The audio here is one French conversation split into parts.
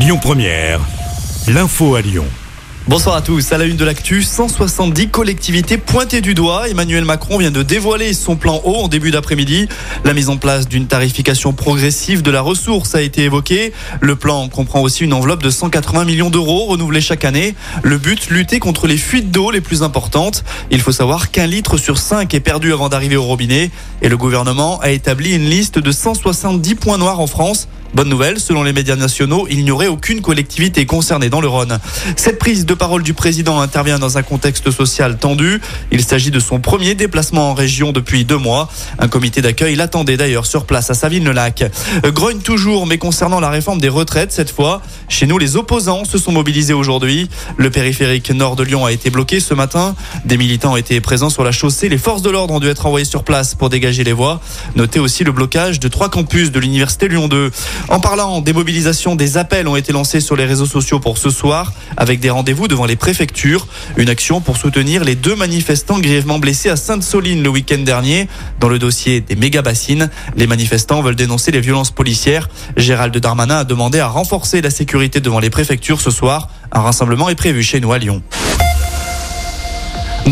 Lyon Première, l'info à Lyon. Bonsoir à tous. À la une de l'actu, 170 collectivités pointées du doigt. Emmanuel Macron vient de dévoiler son plan eau en début d'après-midi. La mise en place d'une tarification progressive de la ressource a été évoquée. Le plan comprend aussi une enveloppe de 180 millions d'euros renouvelée chaque année. Le but, lutter contre les fuites d'eau les plus importantes. Il faut savoir qu'un litre sur 5 est perdu avant d'arriver au robinet. Et le gouvernement a établi une liste de 170 points noirs en France. Bonne nouvelle, selon les médias nationaux, il n'y aurait aucune collectivité concernée dans le Rhône. Cette prise de parole du président intervient dans un contexte social tendu. Il s'agit de son premier déplacement en région depuis 2 mois. Un comité d'accueil l'attendait d'ailleurs sur place à Savine-le-Lac. Grogne toujours, mais concernant la réforme des retraites cette fois. Chez nous, les opposants se sont mobilisés aujourd'hui. Le périphérique nord de Lyon a été bloqué ce matin. Des militants étaient présents sur la chaussée. Les forces de l'ordre ont dû être envoyées sur place pour dégager les voies. Notez aussi le blocage de 3 campus de l'université Lyon 2. En parlant des mobilisations, des appels ont été lancés sur les réseaux sociaux pour ce soir, avec des rendez-vous devant les préfectures. Une action pour soutenir les 2 manifestants grièvement blessés à Sainte-Soline le week-end dernier. Dans le dossier des méga-bassines, les manifestants veulent dénoncer les violences policières. Gérald Darmanin a demandé à renforcer la sécurité devant les préfectures ce soir. Un rassemblement est prévu chez nous à Lyon.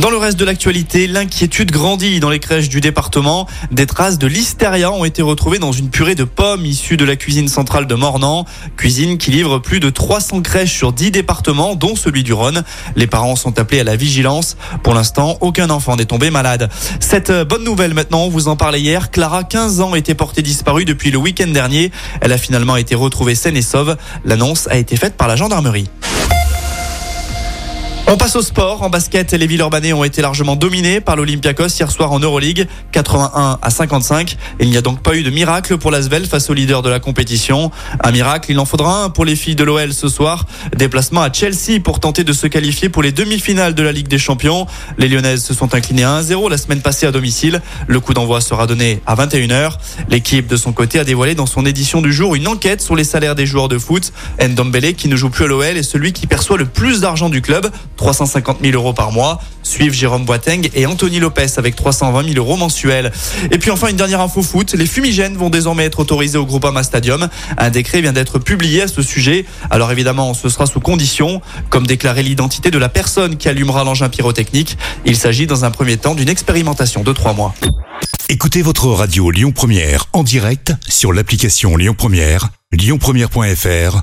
Dans le reste de l'actualité, l'inquiétude grandit dans les crèches du département. Des traces de listeria ont été retrouvées dans une purée de pommes issue de la cuisine centrale de Mornant. Cuisine qui livre plus de 300 crèches sur 10 départements, dont celui du Rhône. Les parents sont appelés à la vigilance. Pour l'instant, aucun enfant n'est tombé malade. Cette bonne nouvelle maintenant, on vous en parlait hier. Clara, 15 ans, était portée disparue depuis le week-end dernier. Elle a finalement été retrouvée saine et sauve. L'annonce a été faite par la gendarmerie. On passe au sport. En basket, les Villeurbanais ont été largement dominés par l'Olympiakos hier soir en Euroleague, 81-55. Il n'y a donc pas eu de miracle pour l'ASVEL face au leader de la compétition. Un miracle, il en faudra un pour les filles de l'OL ce soir. Déplacement à Chelsea pour tenter de se qualifier pour les demi-finales de la Ligue des Champions. Les Lyonnaises se sont inclinées à 1-0 la semaine passée à domicile. Le coup d'envoi sera donné à 21h. L'équipe, de son côté, a dévoilé dans son édition du jour une enquête sur les salaires des joueurs de foot. Ndombele, qui ne joue plus à l'OL, est celui qui perçoit le plus d'argent du club, 350 000 euros par mois. Suivent Jérôme Boateng et Anthony Lopez avec 320 000 euros mensuels. Et puis enfin, une dernière info foot. Les fumigènes vont désormais être autorisés au Groupama Stadium. Un décret vient d'être publié à ce sujet. Alors évidemment, ce sera sous condition, comme déclarer l'identité de la personne qui allumera l'engin pyrotechnique. Il s'agit dans un premier temps d'une expérimentation de 3 mois. Écoutez votre radio Lyon Première en direct sur l'application Lyon Première, lyonpremiere.fr.